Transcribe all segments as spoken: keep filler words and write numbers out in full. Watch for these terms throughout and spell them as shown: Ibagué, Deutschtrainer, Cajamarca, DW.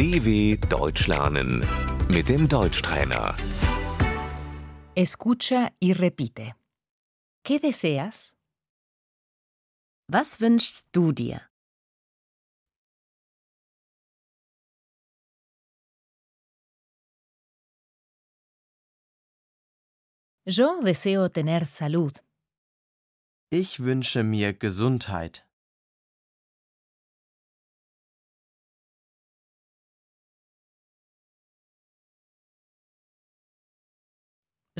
D W Deutsch lernen mit dem Deutschtrainer. Escucha y repite. ¿Qué deseas? Was wünschst du dir? Yo deseo tener salud. Ich wünsche mir Gesundheit.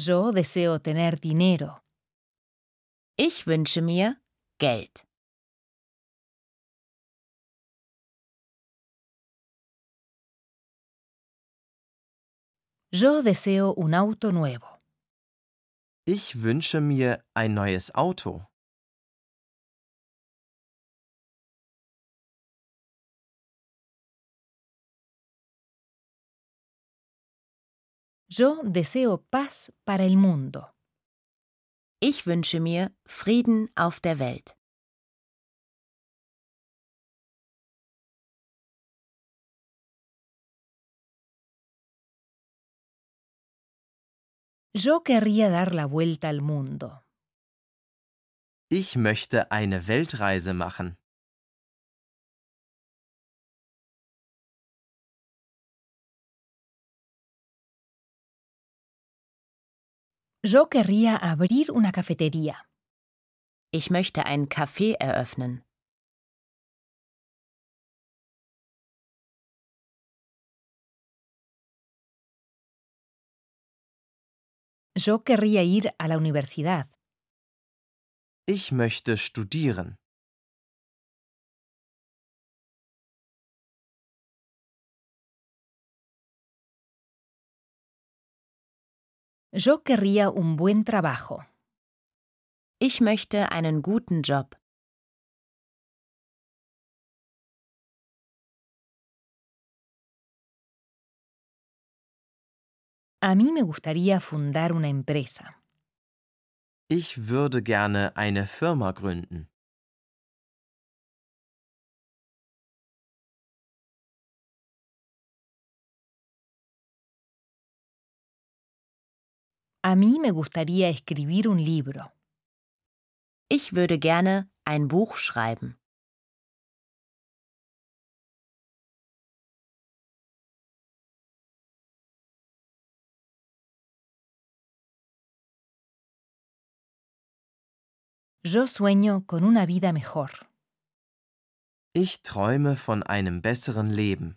Yo deseo tener dinero. Ich wünsche mir Geld. Yo deseo un auto nuevo. Ich wünsche mir ein neues Auto. Yo deseo paz para el mundo. Ich wünsche mir Frieden auf der Welt. Yo querría dar la vuelta al mundo. Ich möchte eine Weltreise machen. Yo querría abrir una cafetería. Ich möchte ein Café eröffnen. Yo querría ir a la universidad. Ich möchte studieren. Yo querría un buen trabajo. Ich möchte einen guten Job. A mí me gustaría fundar una empresa. Ich würde gerne eine Firma gründen. A mí me gustaría escribir un libro. Ich würde gerne ein Buch schreiben. Yo sueño con una vida mejor. Ich träume von einem besseren Leben.